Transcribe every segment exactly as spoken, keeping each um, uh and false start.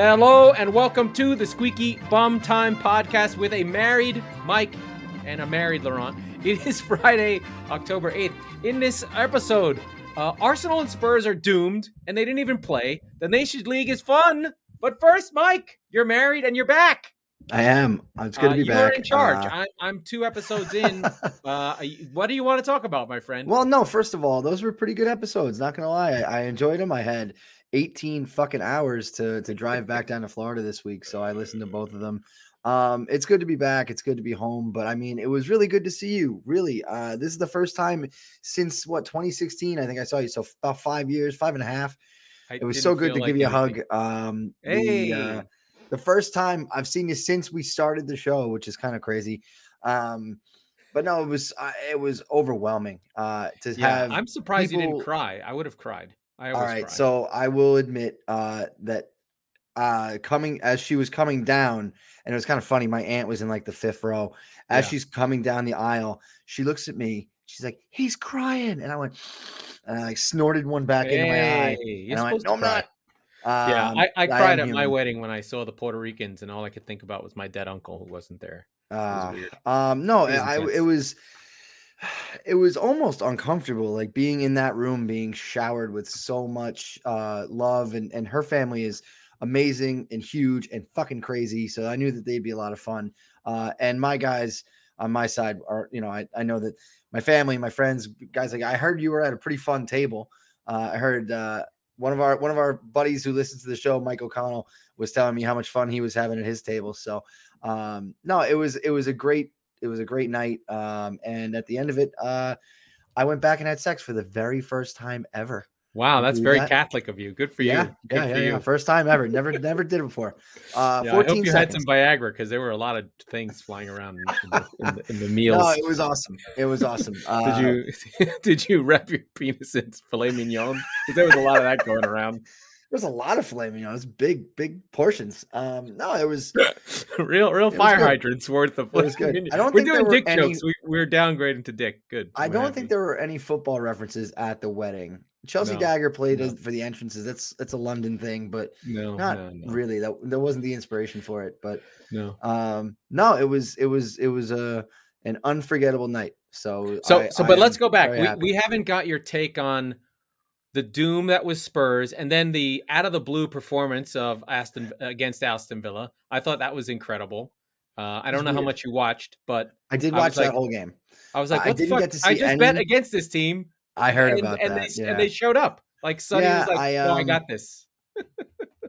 Hello and welcome to the Squeaky Bum Time Podcast with a married Mike and a married Laurent. It is Friday, October eighth. In this episode, uh, Arsenal and Spurs are doomed and they didn't even play. The Nations League is fun. But first, Mike, you're married and you're back. I am. It's good uh, to be you back. You're in charge. Uh, I, I'm two episodes in. uh, what do you want to talk about, my friend? Well, no, first of all, those were pretty good episodes. Not going to lie. I, I enjoyed them. I had eighteen fucking hours to to drive back down to Florida this week, so I listened to both of them. Um, it's good to be back. It's good to be home. But I mean, it was really good to see you. Really, uh, this is the first time since what twenty sixteen. I think I saw you. So about five years, five and a half. I it was so good to like give you anything. a hug. Um, hey, the, uh, the first time I've seen you since we started the show, which is kind of crazy. Um, but no, it was uh, it was overwhelming uh, to yeah, have. I'm surprised people... you didn't cry. I would have cried. I All right, cry. So I will admit uh, that uh, coming as she was coming down, and it was kind of funny. My aunt was in like the fifth row. As yeah. she's coming down the aisle, she looks at me. She's like, "He's crying," and I went, and I like snorted one back hey, into my eye. And I went, "No, I'm not." Um, yeah, I, I, I cried at human. my wedding when I saw the Puerto Ricans, and all I could think about was my dead uncle who wasn't there. It was weird. Uh, um, no, it was, I, I, it was. It was almost uncomfortable, like being in that room, being showered with so much uh, love. And, and her family is amazing and huge and fucking crazy. So I knew that they'd be a lot of fun. Uh, and my guys on my side are, you know, I, I know that my family, my friends, guys, like I heard you were at a pretty fun table. Uh, I heard uh, one of our one of our buddies who listens to the show, Mike O'Connell, was telling me how much fun he was having at his table. So um, no, it was it was a great. It was a great night. Um, and at the end of it, uh, I went back and had sex for the very first time ever. Wow. That's very that. Catholic of you. Good for yeah, you. Good yeah. For yeah, you. yeah. First time ever. Never, never did it before. Uh, yeah, fourteen I hope you seconds. had some Viagra because there were a lot of things flying around in the, in the, in the meals. No, it was awesome. It was awesome. Uh, did you, did you wrap your penis in filet mignon? Because there was a lot of that going around. There's a lot of flame, you know, it's big, big portions. Um, no, it was real, real it fire hydrants worth of. It was good. I don't we're think doing there were dick any... jokes. We, we're downgrading to dick. Good. I we're don't happy. think there were any football references at the wedding. Chelsea no, Dagger played no. for the entrances. That's that's a London thing, but no, not no, no. really. That that wasn't the inspiration for it. But no, um, no, it was it was it was a an unforgettable night. So so I, so. I but let's go back. We we haven't got your take on the doom that was Spurs, and then the out of the blue performance of Aston against Aston Villa. I thought that was incredible. Uh, I don't know weird. how much you watched, but I did watch I that like, whole game. I was like, what I didn't the fuck? Get to see I just any... bet against this team. I heard and, about and that. They, yeah. And they showed up. Like Sonny yeah, was like, I, um, oh, I got this.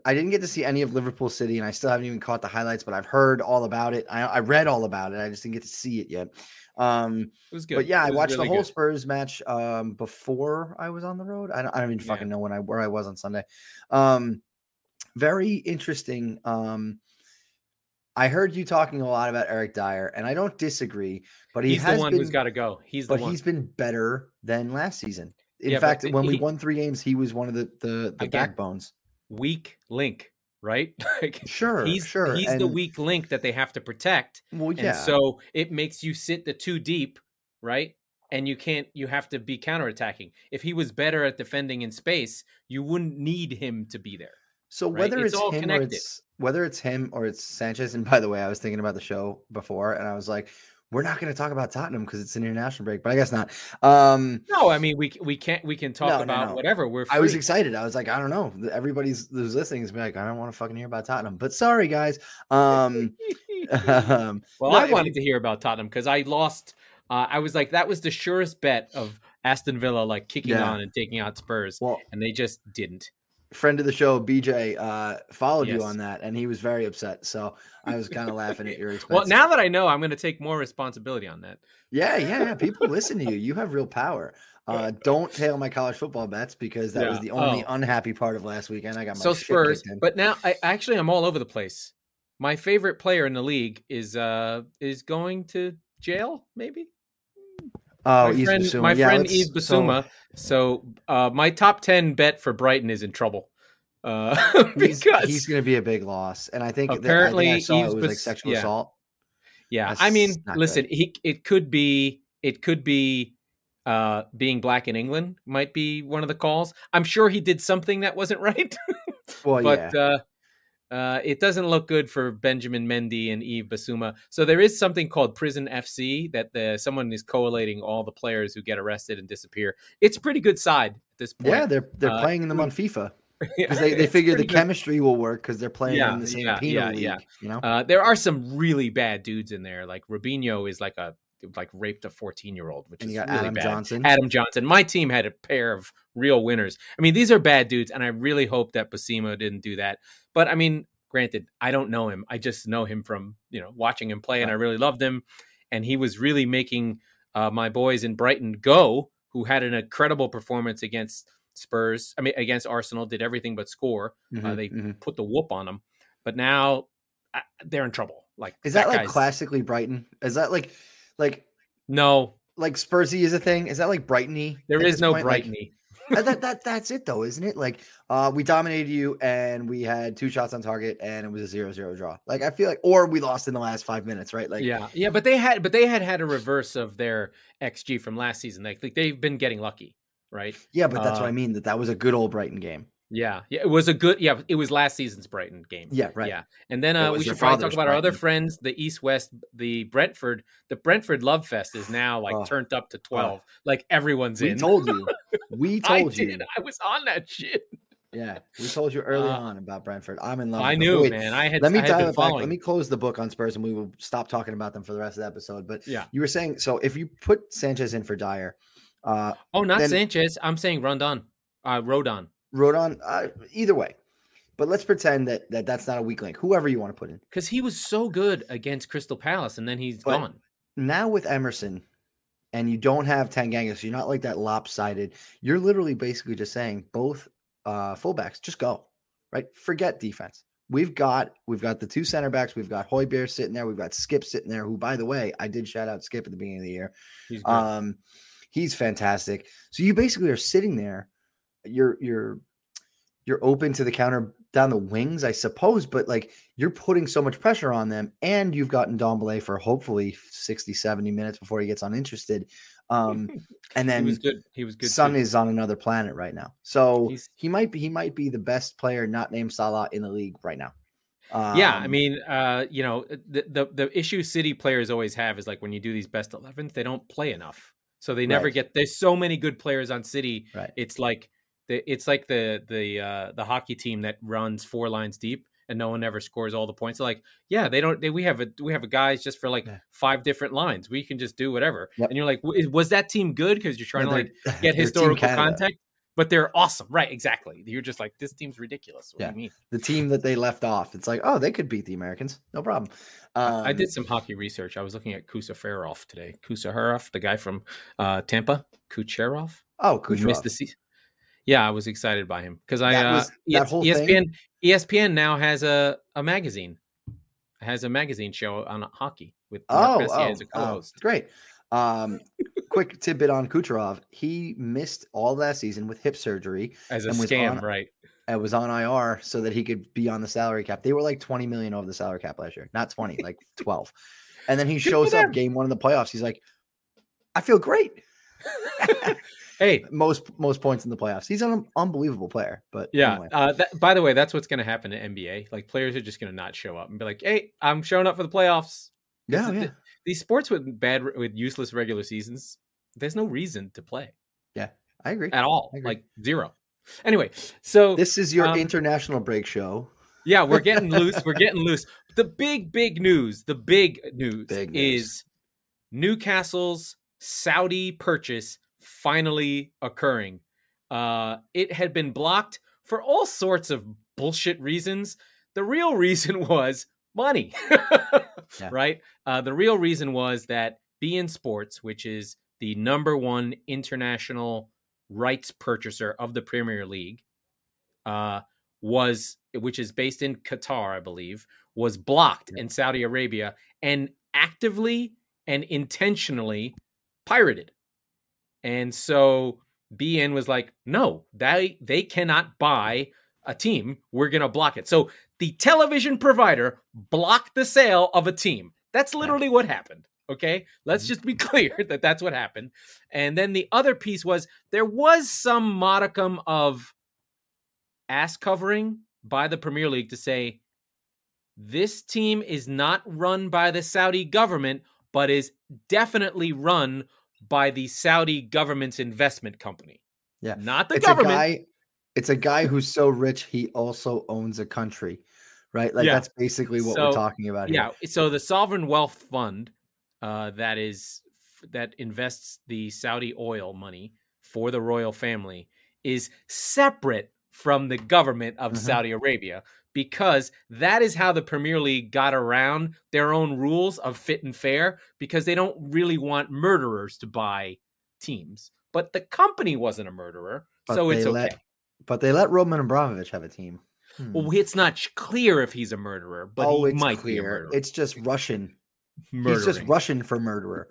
I didn't get to see any of Liverpool City, and I still haven't even caught the highlights, but I've heard all about it. I, I read all about it. I just didn't get to see it yet. Um, it was good. But yeah, I watched really the whole good. Spurs match um, before I was on the road. I don't, I don't even fucking yeah. know when I where I was on Sunday. Um, very interesting. Um, I heard you talking a lot about Eric Dier, and I don't disagree. But he he's has the one been, who's got to go. He's the but one. He's been better than last season. In yeah, fact, when he, we won three games, he was one of the the, the backbones. Weak link, right? Like, sure, he's, sure. He's and, the weak link that they have to protect. Well, yeah. And so it makes you sit the two deep, right? And you can't. You have to be counterattacking. If he was better at defending in space, you wouldn't need him to be there. So right? whether it's, it's all him connected, or it's, whether it's him or it's Sanchez. And by the way, I was thinking about the show before, and I was like, we're not going to talk about Tottenham because it's an international break, but I guess not. Um, no, I mean we we can't we can talk no, about no, no. whatever. We're free. I was excited. I was like, I don't know. Everybody's who's listening is like, I don't want to fucking hear about Tottenham. But sorry, guys. Um, um, well, no, I wanted we, to hear about Tottenham because I lost. Uh, I was like, that was the surest bet of Aston Villa like kicking yeah. on and taking out Spurs, well, and they just didn't. Friend of the show, B J, uh, followed yes. you on that, and he was very upset. So I was kind of laughing at your expense. Well, now that I know, I'm going to take more responsibility on that. Yeah, yeah. People listen to you. You have real power. Uh, don't tail my college football bets because that yeah. was the only oh. unhappy part of last weekend. I got my so shit Spurs, kicked in. But now I actually I'm all over the place. My favorite player in the league is uh is going to jail, maybe. Oh, my friend, my yeah, friend Yves Bissouma. So, so uh, my top ten bet for Brighton is in trouble. Uh, because he's, he's going to be a big loss, and I think apparently that, I think I saw Yves it was Bis- like sexual yeah. assault. Yeah, That's I mean, listen, he, it could be it could be uh, being black in England might be one of the calls. I'm sure he did something that wasn't right. well, but, yeah. Uh, Uh, it doesn't look good for Benjamin Mendy and Eve Bissouma. So there is something called Prison F C that the, someone is collating all the players who get arrested and disappear. It's a pretty good side at this point. Yeah, they're they're uh, playing them on FIFA. Because they, they figure the chemistry good. will work because they're playing yeah, in the same yeah, penal yeah, league. Yeah. You know? Uh, there are some really bad dudes in there. Like Robinho is like a like raped a fourteen-year-old, which and is you got really Adam bad. Johnson. Adam Johnson. My team had a pair of real winners. I mean, these are bad dudes, and I really hope that Bissouma didn't do that. But I mean, granted, I don't know him. I just know him from you know watching him play, and I really loved him. And he was really making uh, my boys in Brighton go, who had an incredible performance against Spurs, I mean, against Arsenal, did everything but score. Mm-hmm, uh, they mm-hmm. put the whoop on them, but now uh, they're in trouble. Like, is that, that like classically Brighton? Is that like, like no, like Spursy is a thing? Is that like Brightony? There is no Brightony. Like, that that that's it though, isn't it? Like, uh, we dominated you, and we had two shots on target, and it was a zero zero draw. Like, I feel like, or we lost in the last five minutes, right? Like, yeah, yeah, but they had, but they had had a reverse of their X G from last season. Like, like they've been getting lucky. Right. Yeah, but that's uh, what I mean. That that was a good old Brighton game. Yeah, yeah, it was a good. Yeah, it was last season's Brighton game. Yeah, right. Yeah, and then uh, we should probably talk about Brighton. Our other friends, the East West, the Brentford. The Brentford Love Fest is now like oh. turned up to twelve. Oh. Like everyone's we in. We told you. We told I you. Did. I was on that shit. Yeah, we told you early uh, on about Brentford. I'm in love. I with knew, Wait, man. I had. Let me I had dial been it back. Let me close the book on Spurs, and we will stop talking about them for the rest of the episode. But yeah, you were saying so. If you put Sanchez in for Dyer. Uh, oh, not then, Sanchez. I'm saying Rondon, uh, Rodon, Rodon. Uh, either way, but let's pretend that, that that's not a weak link. Whoever you want to put in, because he was so good against Crystal Palace, and then he's but gone. Now with Emerson, and you don't have Tanganga, so you're not like that lopsided. You're literally basically just saying both uh, fullbacks just go, right? Forget defense. We've got we've got the two center backs. We've got Højbjerg sitting there. We've got Skip sitting there. Who, by the way, I did shout out Skip at the beginning of the year. He's good. Um, He's fantastic. So you basically are sitting there. You're you're you're open to the counter down the wings, I suppose, but like you're putting so much pressure on them, and you've gotten Ndombele for hopefully sixty, seventy minutes before he gets uninterested. Um, and then he was good. He was good. Son too. Is on another planet right now, so He's, he might be he might be the best player not named Salah in the league right now. Um, yeah, I mean, uh, you know, the, the the issue City players always have is like when you do these best elevens, they don't play enough. So they never right. get. There's so many good players on City. Right. It's like the it's like the the uh, the hockey team that runs four lines deep and no one ever scores all the points. So like, yeah, they don't. They, we have a we have a guys just for like yeah. five different lines. We can just do whatever. Yep. And you're like, was that team good? Because you're trying yeah, to like get historical context. But they're awesome, right? Exactly. You're just like, this team's ridiculous. What yeah. do you mean? The team that they left off, it's like, oh, they could beat the Americans, no problem. Um, I did some hockey research. I was looking at Kucherov today. Kucherov, the guy from uh, Tampa, Kucherov. Oh, Kucherov. Missed the season. Yeah, I was excited by him because I uh, was, E S P N. Thing? E S P N now has a a magazine, it has a magazine show on hockey with oh, Mark oh, as a co-host. Oh, great. Um, quick tidbit on Kucherov. He missed all last season with hip surgery as a scam, on, right? And was on I R so that he could be on the salary cap. They were like twenty million over the salary cap last year, not twenty, like twelve. And then he Good shows up game one of the playoffs. He's like, I feel great. Hey, most, most points in the playoffs. He's an unbelievable player, but yeah. Anyway. Uh, that, by the way, that's what's going to happen to N B A. Like players are just going to not show up and be like, hey, I'm showing up for the playoffs. Yeah, yeah. Th- these sports with bad, with useless regular seasons, there's no reason to play. Yeah, I agree at all. Agree. Like zero. Anyway, so this is your um, international break show. Yeah, we're getting loose. We're getting loose. The big, big news. The big news, big news is Newcastle's Saudi purchase finally occurring. Uh, it had been blocked for all sorts of bullshit reasons. The real reason was money. Yeah. Right. Uh, the real reason was that beIN Sports, which is the number one international rights purchaser of the Premier League, uh, was which is based in Qatar, I believe, was blocked yeah. in Saudi Arabia and actively and intentionally pirated. And so beIN was like, no, they they cannot buy a team. We're going to block it. So the television provider blocked the sale of a team. That's literally what happened. Okay. Let's just be clear that that's what happened. And then the other piece was there was some modicum of ass covering by the Premier League to say, This team is not run by the Saudi government, but is definitely run by the Saudi government's investment company. Yeah. Not the it's government. A guy, it's a guy who's so rich, he also owns a country, right? Like yeah. that's basically what so, we're talking about here. Yeah. So the sovereign wealth fund uh, that is that invests the Saudi oil money for the royal family is separate from the government of uh-huh. Saudi Arabia, because that is how the Premier League got around their own rules of fit and fair, because they don't really want murderers to buy teams. But the company wasn't a murderer, but so it's okay. Let, but they let Roman Abramovich have a team. Hmm. Well, it's not clear if he's a murderer, but oh, he might clear. be a murderer. It's just Russian. Murdering. He's just Russian for murderer.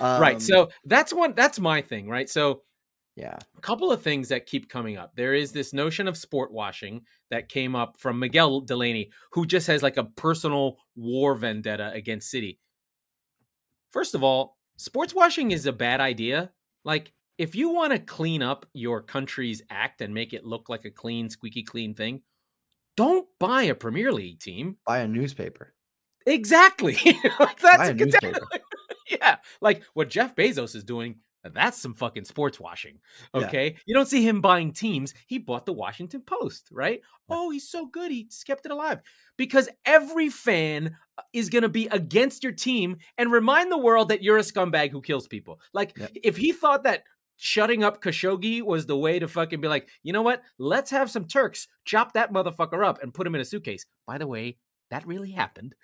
Um, right, so that's one. That's my thing, right? So yeah. A couple of things that keep coming up. There is this notion of sport washing that came up from Miguel Delaney, who just has like a personal war vendetta against City. First of all, sports washing is a bad idea. Like, if you want to clean up your country's act and make it look like a clean, squeaky clean thing, don't buy a Premier League team. Buy a newspaper. Exactly. That's buy a, a newspaper. Yeah. Like what Jeff Bezos is doing. That's some fucking sports washing, okay? Yeah. You don't see him buying teams. He bought the Washington Post, right? Yeah. Oh, he's so good. He kept it alive. Because every fan is going to be against your team and remind the world that you're a scumbag who kills people. Like, yeah. if he thought that shutting up Khashoggi was the way to fucking be like, you know what? Let's have some Turks chop that motherfucker up and put him in a suitcase. By the way, that really happened.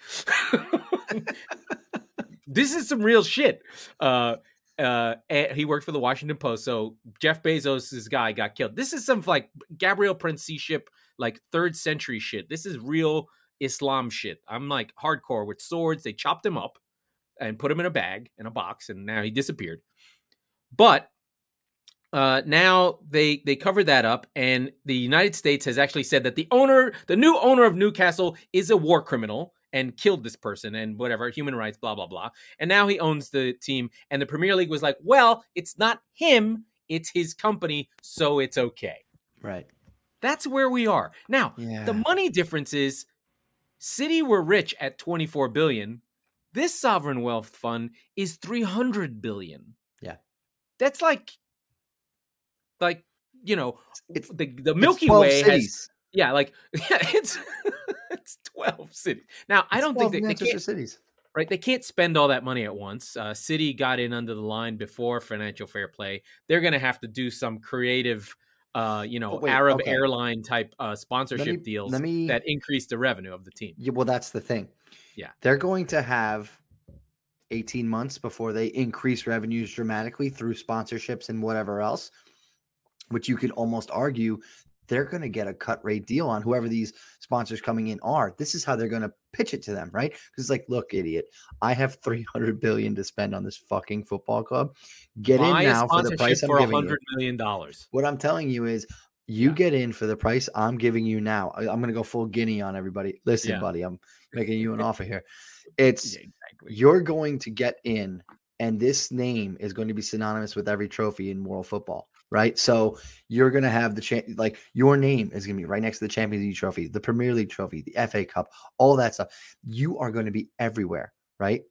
This is some real shit. Uh Uh, he worked for the Washington Post, so Jeff Bezos' guy got killed. This is some like Gabriel Princiship, like third century shit. This is real Islam shit. I'm like hardcore with swords. They chopped him up and put him in a bag, in a box, and now he disappeared. But uh, now they they covered that up, and the United States has actually said that the owner, the new owner of Newcastle, is a war criminal and killed this person and whatever, human rights, blah, blah, blah. And now he owns the team. And the Premier League was like, well, it's not him, it's his company, so it's okay. Right. That's where we are. Now, yeah. the money difference is City were rich at twenty-four billion dollars. This sovereign wealth fund is three hundred billion dollars. Yeah. That's like, like, you know, it's, the, the Milky Way cities. has... Yeah, like, yeah, it's... It's twelve cities. Now, I don't think they, they can't, cities. Right? They can't spend all that money at once. Uh, City got in under the line before financial fair play. They're going to have to do some creative, uh, you know, oh, wait, Arab okay. airline type uh, sponsorship let me, deals let me, that increase the revenue of the team. Yeah, well, that's the thing. Yeah. They're going to have eighteen months before they increase revenues dramatically through sponsorships and whatever else, which you could almost argue they're going to get a cut rate deal on whoever these sponsors coming in are. This is how they're going to pitch it to them, right? Because it's like, look, idiot, I have three hundred billion dollars to spend on this fucking football club. Get Buy in now for the price for I'm giving million. you. What I'm telling you is you yeah. get in for the price I'm giving you now. I, I'm going to go full guinea on everybody. Listen, yeah. buddy, I'm making you an offer here. It's yeah, exactly. You're going to get in, and this name is going to be synonymous with every trophy in world football. Right. So you're going to have the chance, like your name is going to be right next to the Champions League trophy, the Premier League trophy, the F A Cup, all that stuff. You are going to be everywhere. Right.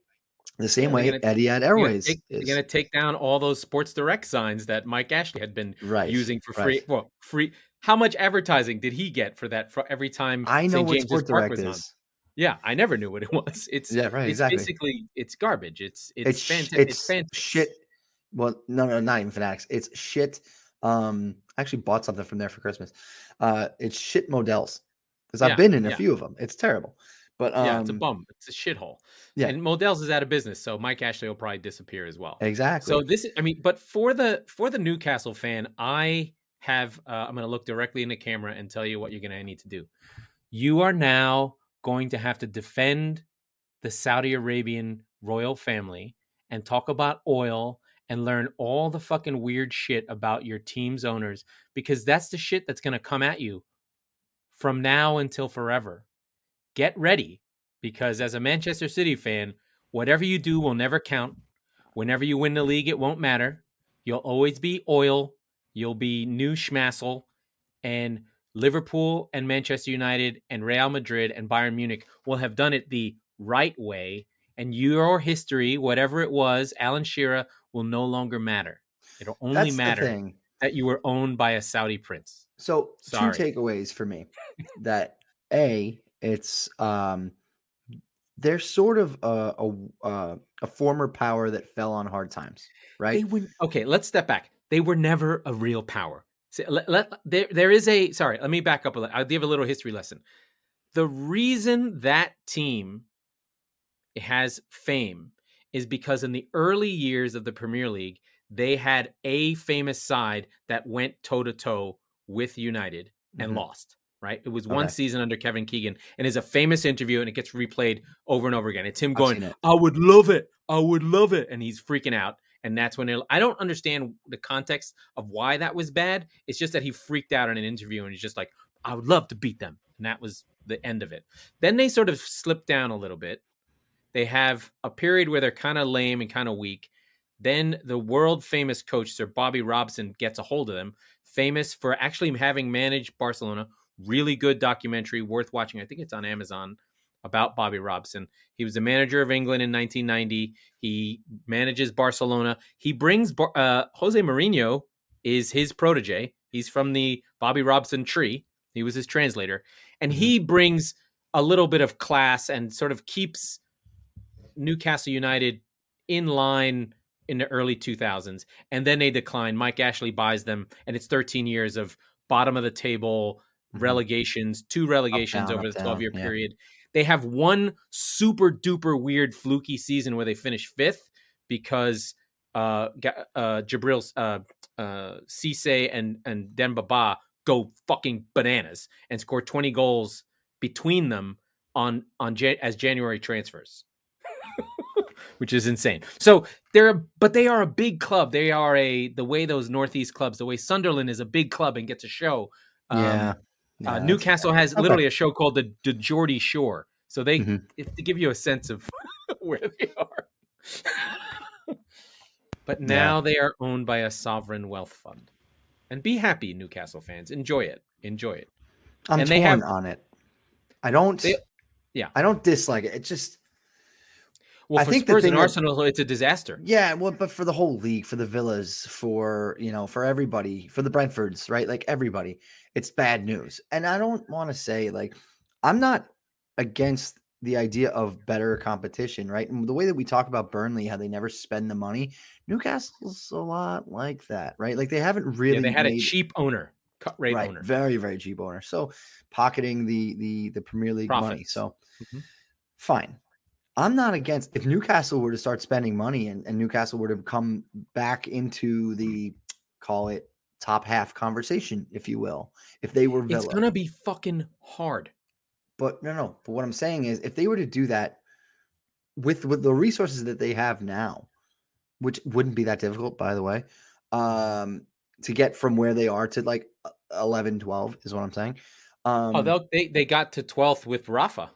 The same yeah, way gonna, Etihad Airways is. They're going to take down all those Sports Direct signs that Mike Ashley had been right, using for free. Right. Well, free. How much advertising did he get for that? For every time I know Saint what James's Sport Park Direct was is. On? Yeah, I never knew what it was. It's yeah, right. It's exactly. Basically, it's garbage. It's it's it's, fanta- it's, it's fanta- shit. Well, no, no, not even Fanatics. It's shit. Um, I actually bought something from there for Christmas. Uh, it's shit Models because I've yeah, been in a yeah. few of them. It's terrible. But um, yeah, it's a bum. It's a shithole. Yeah, and Models is out of business, so Mike Ashley will probably disappear as well. Exactly. So this, I mean, but for the for the Newcastle fan, I have. Uh, I'm going to look directly in the camera and tell you what you're going to need to do. You are now going to have to defend the Saudi Arabian royal family and talk about oil. And learn all the fucking weird shit about your team's owners, because that's the shit that's going to come at you from now until forever. Get ready, because as a Manchester City fan, whatever you do will never count. Whenever you win the league, it won't matter. You'll always be oil. You'll be new schmassel. And Liverpool and Manchester United and Real Madrid and Bayern Munich will have done it the right way, and your history, whatever it was, Alan Shearer, will no longer matter. It'll only That's matter that you were owned by a Saudi prince. So Sorry. two takeaways for me. That A, it's um, they're sort of a, a a former power that fell on hard times, right? They would, okay, let's step back. They were never a real power. So let, let, there, there is a, sorry, let me back up a little. I'll give a little history lesson. The reason that team has fame is because in the early years of the Premier League, they had a famous side that went toe-to-toe with United and mm-hmm. lost, right? It was one okay. season under Kevin Keegan, and is a famous interview, and it gets replayed over and over again. It's him going, it. I would love it. I would love it. And he's freaking out. And that's when it, I don't understand the context of why that was bad. It's just that he freaked out in an interview and he's just like, I would love to beat them. And that was the end of it. Then they sort of slipped down a little bit. They have a period where they're kind of lame and kind of weak. Then the world famous coach, Sir Bobby Robson, gets a hold of them, famous for actually having managed Barcelona. Really good documentary, worth watching. I think it's on Amazon, about Bobby Robson. He was the manager of England in nineteen ninety. He manages Barcelona. He brings, uh, Jose Mourinho is his protege. He's from the Bobby Robson tree. He was his translator. And he brings a little bit of class and sort of keeps Newcastle United in line in the early two thousands. And then they decline. Mike Ashley buys them. And it's thirteen years of bottom of the table, mm-hmm. relegations, two relegations up, down, over up, the twelve-year yeah. period. They have one super duper weird fluky season where they finish fifth because uh, uh, Jibril uh, uh, Cisse and and Demba Ba go fucking bananas and score twenty goals between them on on Jan- as January transfers, which is insane. So they're but they are a big club. They are a the way those Northeast clubs, the way Sunderland is a big club and gets a show. Um, yeah. Uh, no, Newcastle has okay. literally a show called the, the Geordie Shore. So they mm-hmm. if, to give you a sense of where they are. But now yeah. they are owned by a sovereign wealth fund. And be happy, Newcastle fans. Enjoy it. Enjoy it. I'm and torn they have, on it. I don't they, yeah. I don't dislike it. It just Well, I for think Spurs and Arsenal, that, it's a disaster. Yeah, well, but for the whole league, for the Villas, for you know, for everybody, for the Brentfords, right? Like everybody, it's bad news. And I don't want to say like I'm not against the idea of better competition, right? And the way that we talk about Burnley, how they never spend the money, Newcastle's a lot like that, right? Like they haven't really. Yeah, they had made, a cheap owner, cut rate right, owner, very very cheap owner. So pocketing the the the Premier League Profits. money, so mm-hmm. fine. I'm not against if Newcastle were to start spending money and, and Newcastle were to come back into the, call it top half conversation, if you will, if they were Villa. It's going to be fucking hard. But no, no. But what I'm saying is if they were to do that with, with the resources that they have now, which wouldn't be that difficult, by the way, um, to get from where they are to like eleven, twelve is what I'm saying. Um, oh, they, they got to twelfth with Rafa.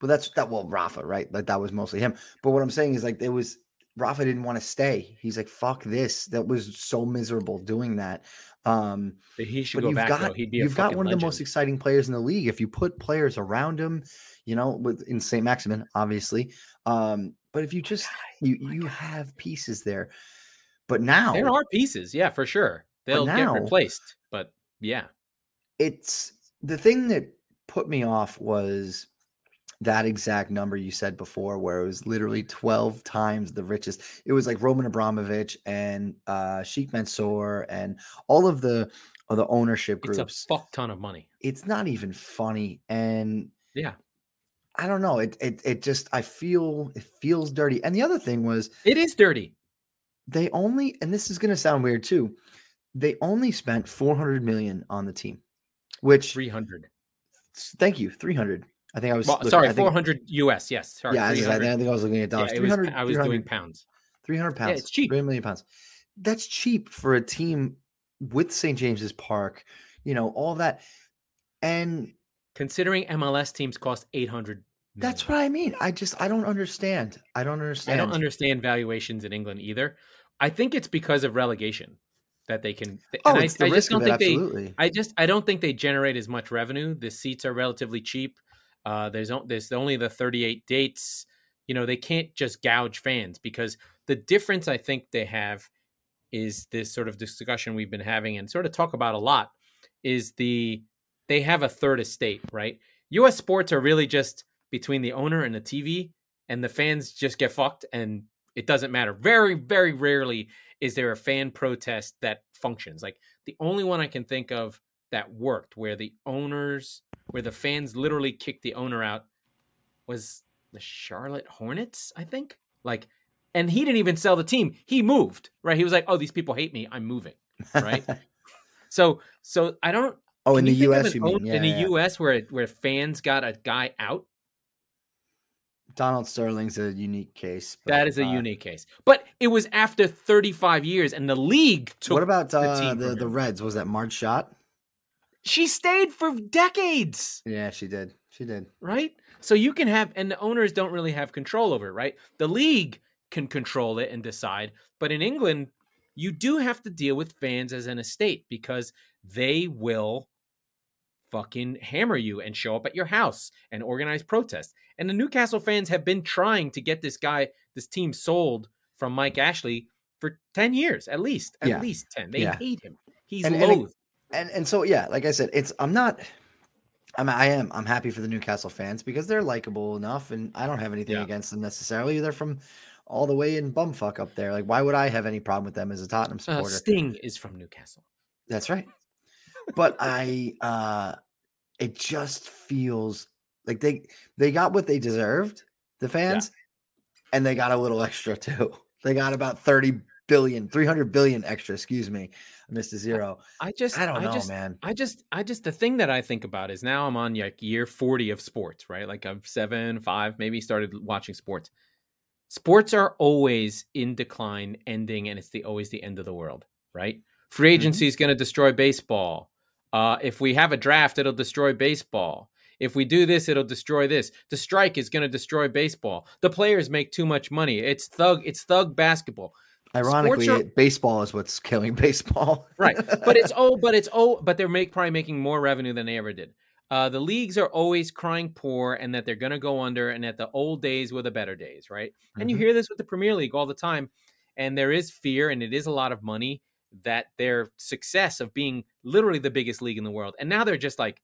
Well, that's that. Well, Rafa, right? Like that was mostly him. But what I'm saying is, like, there was Rafa didn't want to stay. He's like, "Fuck this." That was so miserable doing that. Um, but he should but go back. Got, He'd be you've a got one legend. Of the most exciting players in the league. If you put players around him, you know, with in Saint-Maximin, obviously. Um, but if you just God, you you God. have pieces there, but now there are pieces, yeah, for sure. They'll now, get replaced, but yeah, it's the thing that put me off was. That exact number you said before, where it was literally twelve times the richest. It was like Roman Abramovich and uh, Sheikh Mansour and all of the of the ownership groups. It's a fuck ton of money. It's not even funny, and yeah, I don't know. It it it just I feel it feels dirty. And the other thing was, it is dirty. They only, and this is going to sound weird too. They only spent four hundred million on the team, which three hundred. Thank you, three hundred. I think I was well, looking, sorry, I think, four hundred U S. Yes, sorry. Yeah, I, was, I think I was looking at dollars. Yeah, was, I was doing pounds. three hundred pounds. Yeah, it's cheap. three million pounds. That's cheap for a team with Saint James's Park. You know all that, and considering M L S teams cost eight hundred. That's what I mean. I just I don't understand. I don't understand. I don't understand valuations in England either. I think it's because of relegation. that they can. Oh, and it's I, the I risk just don't of it, think absolutely. They. I just I don't think they generate as much revenue. The seats are relatively cheap. Uh, there's there's only the thirty-eight dates. You know, they can't just gouge fans, because the difference I think they have is this sort of discussion we've been having and sort of talk about a lot is the they have a third estate, right? U S sports are really just between the owner and the T V, and the fans just get fucked, and it doesn't matter. Very, very rarely is there a fan protest that functions. Like, the only one I can think of that worked where the owners, where the fans literally kicked the owner out was the Charlotte Hornets, I think. Like, and he didn't even sell the team. He moved, right? He was like, oh, these people hate me. I'm moving, right? so, so I don't. Oh, in the U S, you mean? Yeah, in the yeah. U S where where fans got a guy out? Donald Sterling's a unique case. But, that is a uh, unique case. But it was after thirty-five years, and the league took What about uh, the, team the, the Reds? Was that Marge Schott? She stayed for decades. Yeah, she did. She did. Right? So you can have, and the owners don't really have control over it, right? The league can control it and decide. But in England, you do have to deal with fans as an estate, because they will fucking hammer you and show up at your house and organize protests. And the Newcastle fans have been trying to get this guy, this team sold from Mike Ashley for ten years, at least, at yeah. least ten. They yeah. hate him. He's and, loathed. And, and and so, yeah, like I said, it's, I'm not, I'm, I am, I'm happy for the Newcastle fans because they're likable enough, and I don't have anything yeah. against them necessarily. They're from all the way in bumfuck up there. Like, why would I have any problem with them as a Tottenham supporter? Uh, Sting is from Newcastle. That's right. But I, uh, it just feels like they they got what they deserved, the fans, yeah. and they got a little extra too. They got about thirty billion, three hundred billion extra. Excuse me, I missed a zero. I, I just, I don't I know, just, man. I just, I just, the thing that I think about is now I'm on like year forty of sports, right? Like I'm seven, five, maybe started watching sports. Sports are always in decline, ending, and it's the always the end of the world, right? Free agency mm-hmm. is going to destroy baseball. Uh, if we have a draft, it'll destroy baseball. If we do this, it'll destroy this. The strike is going to destroy baseball. The players make too much money. It's thug. It's thug basketball. Ironically, are, it, baseball is what's killing baseball. Right, but it's oh, but it's oh, but they're make probably making more revenue than they ever did. Uh, the leagues are always crying poor and that they're going to go under, and that the old days were the better days, right? Mm-hmm. And you hear this with the Premier League all the time, and there is fear, and it is a lot of money, that their success of being literally the biggest league in the world. And now they're just like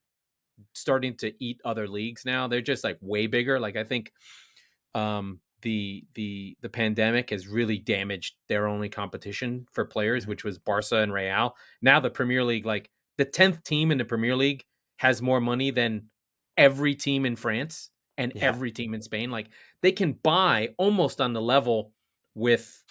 starting to eat other leagues. Now they're just like way bigger. Like I think um, the, the, the pandemic has really damaged their only competition for players, which was Barca and Real. Now the Premier League, like the tenth team in the Premier League has more money than every team in France and yeah. every team in Spain. Like they can buy almost on the level with,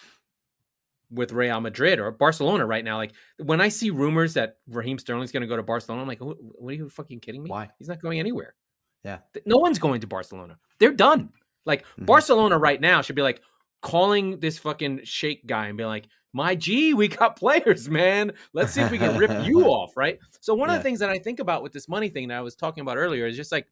with Real Madrid or Barcelona right now. Like when I see rumors that Raheem Sterling's going to go to Barcelona, I'm like, what are you fucking kidding me? Why? He's not going anywhere. Yeah. No one's going to Barcelona. They're done. Like mm-hmm. Barcelona right now should be like calling this fucking Sheikh guy and be like, my G, we got players, man. Let's see if we can rip you off. Right. So one yeah. of the things that I think about with this money thing that I was talking about earlier is just like,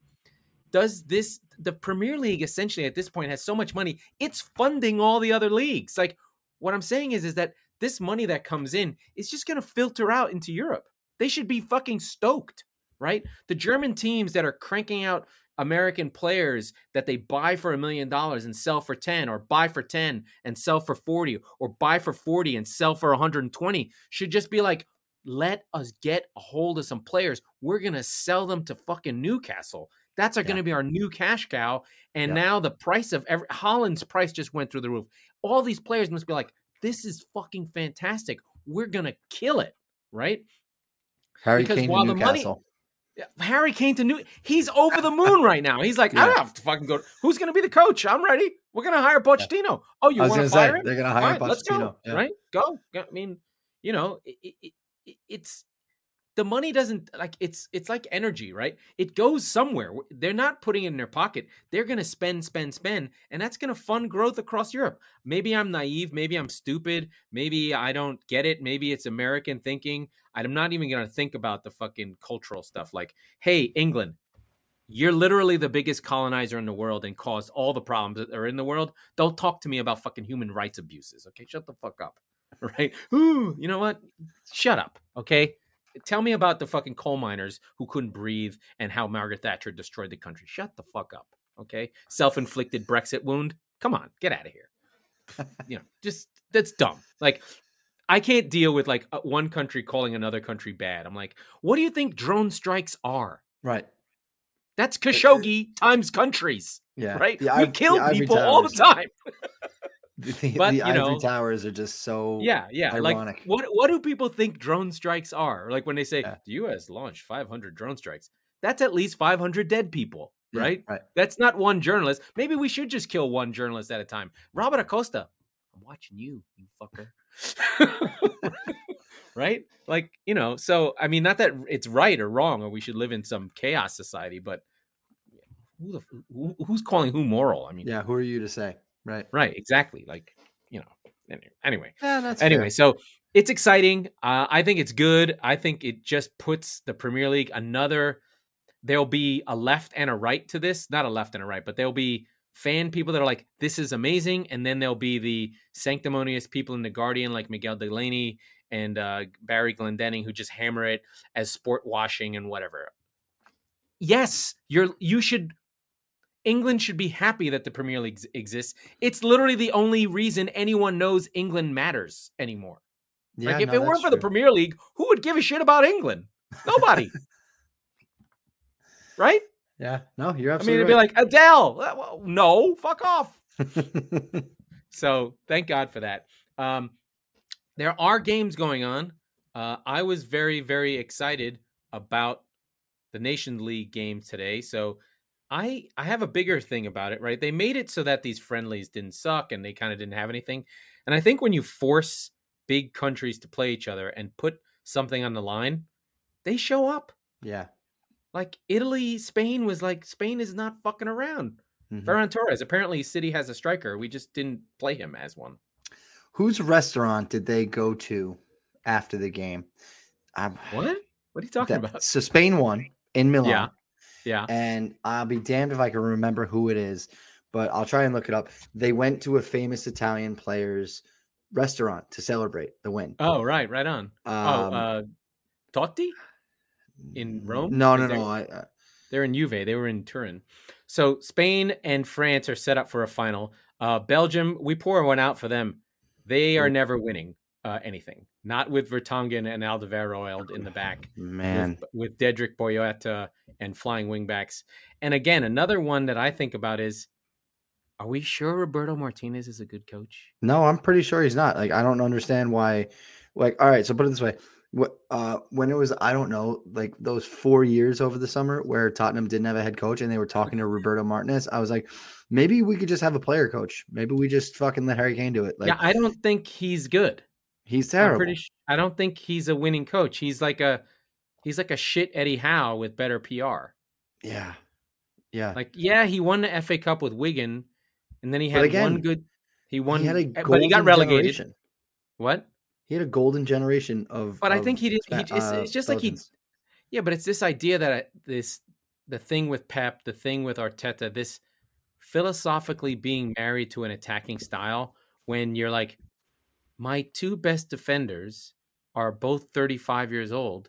does this, the Premier League essentially at this point has so much money, it's funding all the other leagues. Like, what I'm saying is, is that this money that comes in is just going to filter out into Europe. They should be fucking stoked, right? The German teams that are cranking out American players that they buy for a million dollars and sell for ten, or buy for ten and sell for forty, or buy for forty and sell for one hundred twenty, should just be like, let us get a hold of some players. We're going to sell them to fucking Newcastle. That's yeah. going to be our new cash cow. And yeah. now the price of every, Haaland's price just went through the roof. All these players must be like, this is fucking fantastic. We're going to kill it, right? Harry because Kane while to the Newcastle. Money, Harry Kane to New, he's over the moon right now. He's like, yeah. I don't have to fucking go. Who's going to be the coach? I'm ready. We're going to hire Pochettino. Yeah. Oh, you want to fire say, him? They're going to hire right, Pochettino. Go, yeah. Right? Go. I mean, you know, it, it, it, it's, the money doesn't like it's it's like energy, right? It goes somewhere. They're not putting it in their pocket. They're going to spend, spend, spend, and that's going to fund growth across Europe. Maybe I'm naive. Maybe I'm stupid. Maybe I don't get it. Maybe it's American thinking. I'm not even going to think about the fucking cultural stuff. Like, hey, England, you're literally the biggest colonizer in the world and caused all the problems that are in the world. Don't talk to me about fucking human rights abuses. Okay, shut the fuck up. right? Ooh, you know what? Shut up, okay? Tell me about the fucking coal miners who couldn't breathe and how Margaret Thatcher destroyed the country. Shut the fuck up, okay? Self-inflicted Brexit wound. Come on, get out of here. You know, just, that's dumb. Like, I can't deal with like one country calling another country bad. I'm like, what do you think drone strikes are? Right. That's Khashoggi times countries. Yeah. Right. The, we kill the people towers. all the time. the but, the you know, ivory towers are just so yeah, yeah. ironic. Like, what, what do people think drone strikes are? Like when they say yeah. the U S launched five hundred drone strikes, that's at least five hundred dead people. Right? Yeah, right. That's not one journalist. Maybe we should just kill one journalist at a time. Robert Acosta. I'm watching you, you fucker. Right? Like, you know, so I mean, not that it's right or wrong or we should live in some chaos society, but who the, who, who's calling who moral? I mean, yeah, who are you to say? Right. Right. Exactly. Like, you know, anyway, yeah, that's anyway, fair. So it's exciting. Uh, I think it's good. I think it just puts the Premier League another, there'll be a left and a right to this, not a left and a right, but there'll be fan people that are like, this is amazing. And then there'll be the sanctimonious people in The Guardian, like Miguel Delaney and uh, Barry Glendenning, who just hammer it as sport washing and whatever. Yes, you're, you should, England should be happy that the Premier League exists. It's literally the only reason anyone knows England matters anymore. Yeah, like if no, it weren't for true. the Premier League, who would give a shit about England? Nobody. Right? Yeah, no, you're absolutely I mean, it'd right. be like, Adele, no, fuck off. So thank God for that. Um, there are games going on. Uh, I was very, very excited about the Nations League game today. So I I have a bigger thing about it, right? They made it so that these friendlies didn't suck and they kind of didn't have anything. And I think when you force big countries to play each other and put something on the line, they show up. Yeah. Like Italy, Spain was like, Spain is not fucking around. Mm-hmm. Ferran Torres, apparently City has a striker. We just didn't play him as one. Whose restaurant did they go to after the game? Um, what? What are you talking that, about? So Spain won in Milan. Yeah. Yeah. And I'll be damned if I can remember who it is, but I'll try and look it up. They went to a famous Italian player's restaurant to celebrate the win. Oh, right. Right on. Um, oh, uh, Totti? In Rome? No, no, no. I, I... They're in Juve. They were in Turin. So Spain and France are set up for a final. Uh, Belgium, we pour one out for them. They are never winning uh, anything. Not with Vertonghen and Alderweireld in the back. Man. With, with Dedrick Boyata and flying wingbacks. And again, another one that I think about is, are we sure Roberto Martinez is a good coach? No, I'm pretty sure he's not. Like, I don't understand why. Like, all right, so put it this way. What uh when it was I don't know like those four years over the summer where Tottenham didn't have a head coach and they were talking to Roberto Martinez, I was like, maybe we could just have a player coach. Maybe we just fucking let Harry Kane do it. Like, yeah, I don't think he's good. He's terrible. I'm pretty sure, I don't think he's a winning coach. He's like a he's like a shit Eddie Howe with better P R. Yeah, yeah. Like yeah, he won the F A Cup with Wigan, and then he had again, one good. He won, he had a but he got relegated. Generation. What? He had a golden generation of, but I of, think he did. He, it's, uh, it's just thousands. Like he, yeah. But it's this idea that I, this, the thing with Pep, the thing with Arteta, this philosophically being married to an attacking style. When you're like, my two best defenders are both thirty-five years old,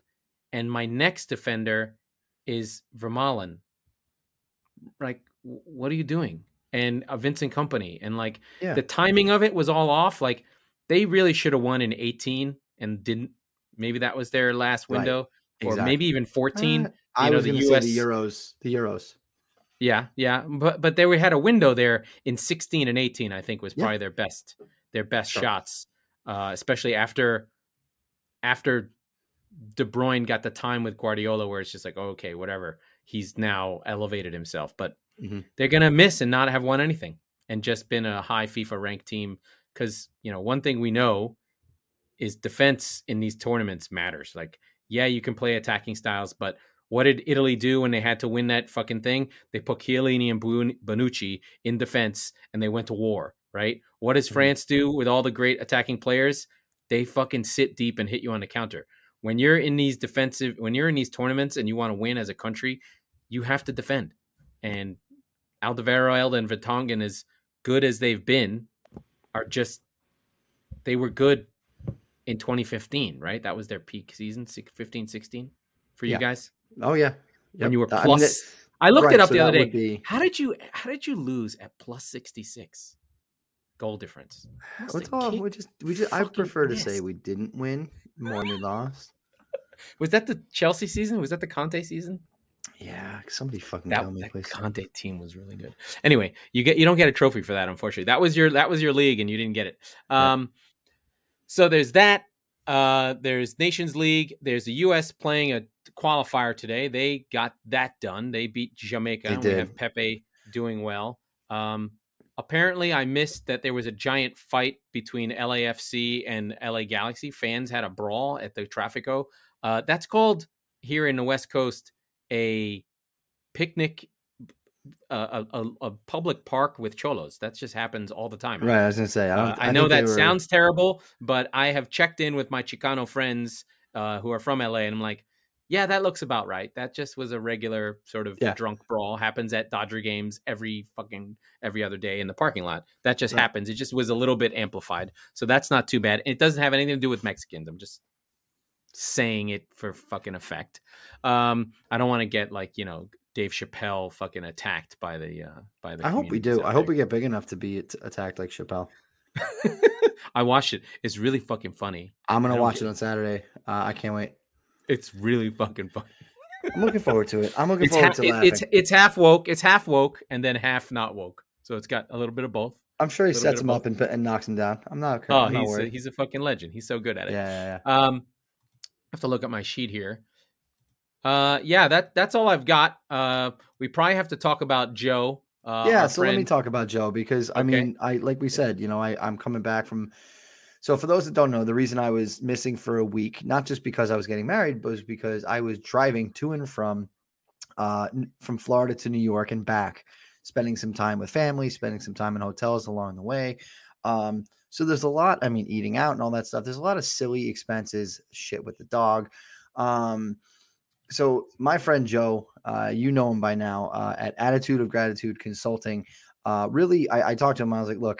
and my next defender is Vermaelen. Like, what are you doing? And uh, Vincent Kompany, and like yeah. the timing of it was all off. Like. They really should have won in eighteen and didn't. Maybe that was their last window, right. Exactly. Or maybe even fourteen. Uh, I you know, was going to say the Euros. The Euros. Yeah, yeah, but but they were, had a window there in sixteen and eighteen. I think was probably yeah. their best their best sure. shots, uh, especially after after De Bruyne got the time with Guardiola, where it's just like, oh, okay, whatever. He's now elevated himself, but mm-hmm. they're going to miss and not have won anything, and just been a high FIFA ranked team. Because, you know, one thing we know is defense in these tournaments matters. Like, yeah, you can play attacking styles, but what did Italy do when they had to win that fucking thing? They put Chiellini and Bonucci in defense and they went to war, right? What does France do with all the great attacking players? They fucking sit deep and hit you on the counter. When you're in these defensive, when you're in these tournaments and you want to win as a country, you have to defend. And Alderweireld and Vertonghen, as good as they've been, are just, they were good in twenty fifteen, right? That was their peak season, fifteen sixteen for you yeah. guys. Oh yeah, yep. When you were plus. I, mean, that, I looked right, it up so the other day. Be... How did you how did you lose at plus sixty-six goal difference? What's all, we just we just I prefer missed. to say we didn't win more than we lost. Was that the Chelsea season? Was that the Conte season? Yeah, somebody fucking that, tell me, that please. Conte team was really good. Anyway, you get you don't get a trophy for that, unfortunately. That was your that was your league, and you didn't get it. Um, yeah. So there's that. Uh, there's Nations League. There's the U S playing a qualifier today. They got that done. They beat Jamaica. They did. We have Pepe doing well. Um, apparently, I missed that there was a giant fight between L A F C and L A Galaxy. Fans had a brawl at the Trafico. Uh, that's called here in the West Coast a picnic, a, a, a public park with cholos. That just happens all the time. Right, I was going to say. I, don't, uh, I, I know that were... sounds terrible, but I have checked in with my Chicano friends uh, who are from L A, and I'm like, yeah, that looks about right. That just was a regular sort of yeah. drunk brawl. Happens at Dodger games every fucking every other day in the parking lot. That just right. happens. It just was a little bit amplified. So that's not too bad. It doesn't have anything to do with Mexicans. I'm just... saying it for fucking effect. Um, I don't want to get like, you know, Dave Chappelle fucking attacked by the uh, by the. I hope we do. I hope we get big enough to be attacked like Chappelle. I watched it. It's really fucking funny. I'm gonna watch it on Saturday. Uh, I can't wait. It's really fucking funny. I'm looking forward to it. I'm looking forward to laughing. It's it's half woke. It's half woke and then half not woke. So it's got a little bit of both. I'm sure he sets him up and and knocks him down. I'm not. Oh, he's a, he's a fucking legend. He's so good at it. Yeah. yeah, yeah. Um. Have to look at my sheet here. Uh, yeah, that that's all I've got. Uh, we probably have to talk about Joe. Uh, yeah, so friend. Let me talk about Joe because I okay. mean, I like we said, you know, I I'm coming back from. So for those that don't know, the reason I was missing for a week, not just because I was getting married, but was because I was driving to and from, uh, from Florida to New York and back, spending some time with family, spending some time in hotels along the way. Um, so there's a lot, I mean, eating out and all that stuff. There's a lot of silly expenses, shit with the dog. Um, so my friend Joe, uh, you know him by now, uh, at Attitude of Gratitude Consulting. Uh, really, I, I talked to him. I was like, look,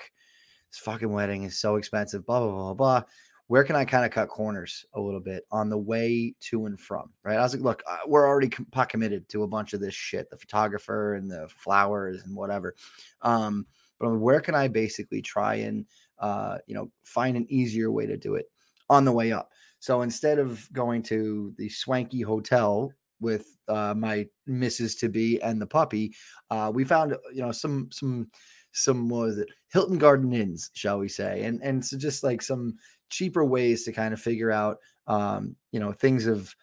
this fucking wedding is so expensive, blah, blah, blah, blah. Where can I kind of cut corners a little bit on the way to and from, right? I was like, look, uh, we're already com- committed to a bunch of this shit, the photographer and the flowers and whatever. Um, but where can I basically try and, uh, you know, find an easier way to do it on the way up? So instead of going to the swanky hotel with, uh, my missus to be and the puppy, uh, we found, you know, some, some, some, what was it? Hilton Garden Inns, shall we say. And, and so just like some cheaper ways to kind of figure out, um, you know, things of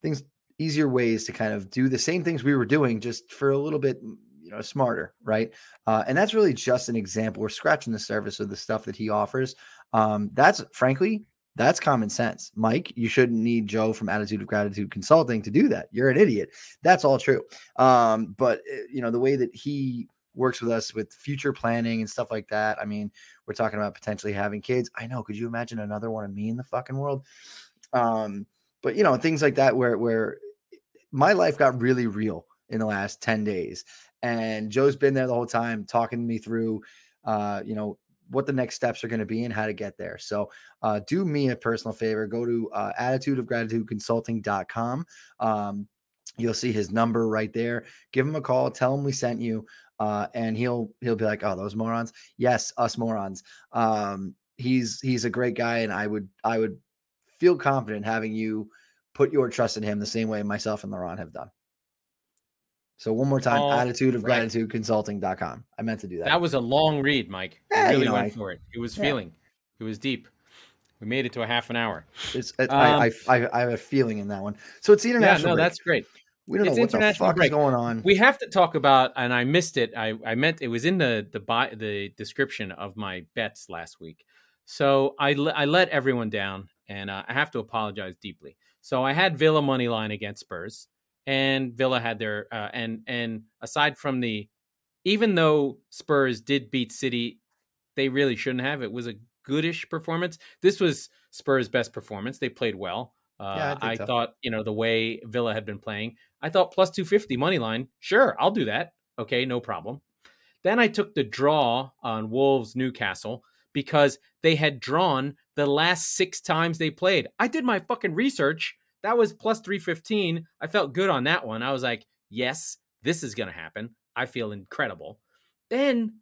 things, easier ways to kind of do the same things we were doing just for a little bit, you know, smarter. Right. Uh, and that's really just an example. We're scratching the surface of the stuff that he offers. Um, that's frankly, that's common sense. Mike, you shouldn't need Joe from Attitude of Gratitude Consulting to do that. You're an idiot. That's all true. Um, but you know, the way that he works with us with future planning and stuff like that. I mean, we're talking about potentially having kids. I know. Could you imagine another one of me in the fucking world? Um, but you know, things like that, where, where my life got really real in the last ten days. And Joe's been there the whole time talking me through, uh, you know, what the next steps are going to be and how to get there. So uh, do me a personal favor. Go to uh, attitude of gratitude consulting dot com. Um, you'll see his number right there. Give him a call. Tell him we sent you. Uh, and he'll he'll be like, oh, those morons. Yes, us morons. Um, he's he's a great guy. And I would I would feel confident having you put your trust in him the same way myself and Laurent have done. So one more time, oh, attitude of right. gratitude consulting dot com. I meant to do that. That was a long read, Mike. Yeah, I really you know, went I, for it. It was yeah. feeling. It was deep. We made it to a half an hour. It's, um, I, I, I have a feeling in that one. So it's the international. Yeah, no, break. That's great. We don't it's know what the fuck break. is going on. We have to talk about, and I missed it. I, I meant it was in the the bi- the description of my bets last week. So I l- I let everyone down, and uh, I have to apologize deeply. So I had Villa money line against Spurs. And Villa had their uh, and and aside from the, even though Spurs did beat City, they really shouldn't have. It was a goodish performance. This was Spurs' best performance. They played well. Uh, yeah, I, I so. thought, you know, the way Villa had been playing, I thought plus two fifty money line. Sure, I'll do that. Okay, no problem. Then I took the draw on Wolves Newcastle because they had drawn the last six times they played. I did my fucking research. That was plus three fifteen. I felt good on that one. I was like, yes, this is going to happen. I feel incredible. Then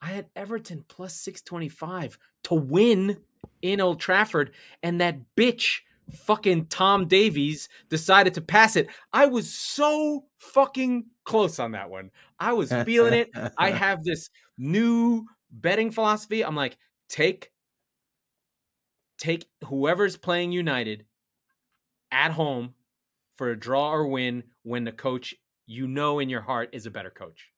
I had Everton plus six twenty-five to win in Old Trafford. And that bitch fucking Tom Davies decided to pass it. I was so fucking close on that one. I was feeling it. I have this new betting philosophy. I'm like, take, take whoever's playing United at home for a draw or win when the coach, you know, in your heart is a better coach.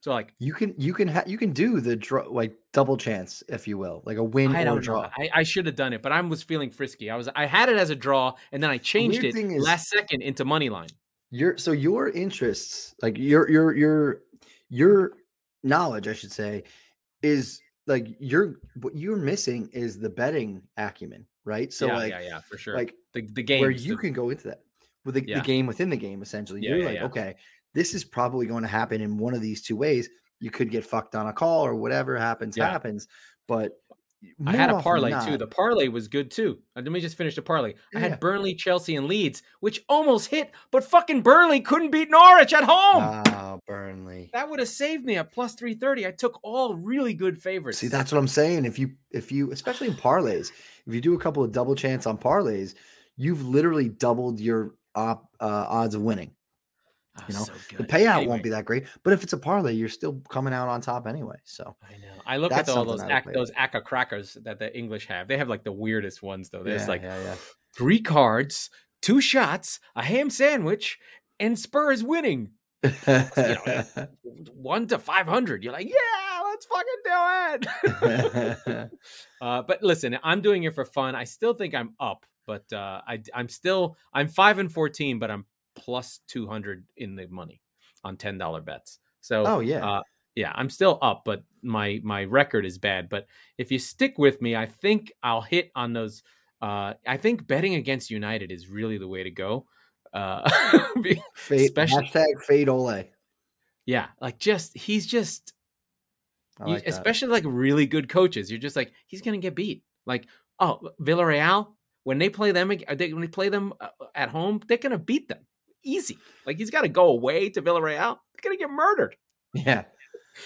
So like you can you can ha- you can do the draw, like double chance, if you will, like a win I or a draw. I, I should have done it, but I was feeling frisky. I was I had it as a draw, and then I changed it is, last second into money line. Your so your interests, like your your your your knowledge, I should say, is like your what you're missing is the betting acumen, right? So yeah, like yeah, yeah, for sure, like the the game where you the, can go into that with well, the, yeah. the game within the game, essentially. Yeah, you're yeah, like yeah. okay. This is probably going to happen in one of these two ways. You could get fucked on a call or whatever happens, yeah. happens. But I had a parlay not, too. The parlay was good too. Let me just finish the parlay. Yeah. I had Burnley, Chelsea, and Leeds, which almost hit, but fucking Burnley couldn't beat Norwich at home. Oh, Burnley. That would have saved me at plus three thirty. I took all really good favorites. See, that's what I'm saying. If you, if you, especially in parlays, if you do a couple of double chance on parlays, you've literally doubled your op, uh, odds of winning. You know, so the payout anyway. Won't be that great, but if it's a parlay, you're still coming out on top anyway. So I know I look at all those ac- those Acca crackers that the English have. They have like the weirdest ones though. There's yeah, like yeah, yeah. three cards, two shots, a ham sandwich, and Spurs winning. You know, one to five hundred. You're like, yeah, let's fucking do it. uh, but listen, I'm doing it for fun. I still think I'm up, but uh, I I'm still I'm five and fourteen, but I'm plus two hundred in the money on ten dollars bets. So, oh yeah. Uh, yeah, I'm still up, but my, my record is bad. But if you stick with me, I think I'll hit on those. Uh, I think betting against United is really the way to go. Uh, fade, hashtag fade Ole. Yeah. Like just, he's just, like you, especially like really good coaches. You're just like, he's going to get beat. Like, oh, Villarreal, when they play them, they, when they play them at home, they're going to beat them. Easy. Like he's got to go away to Villarreal. He's going to get murdered. Yeah.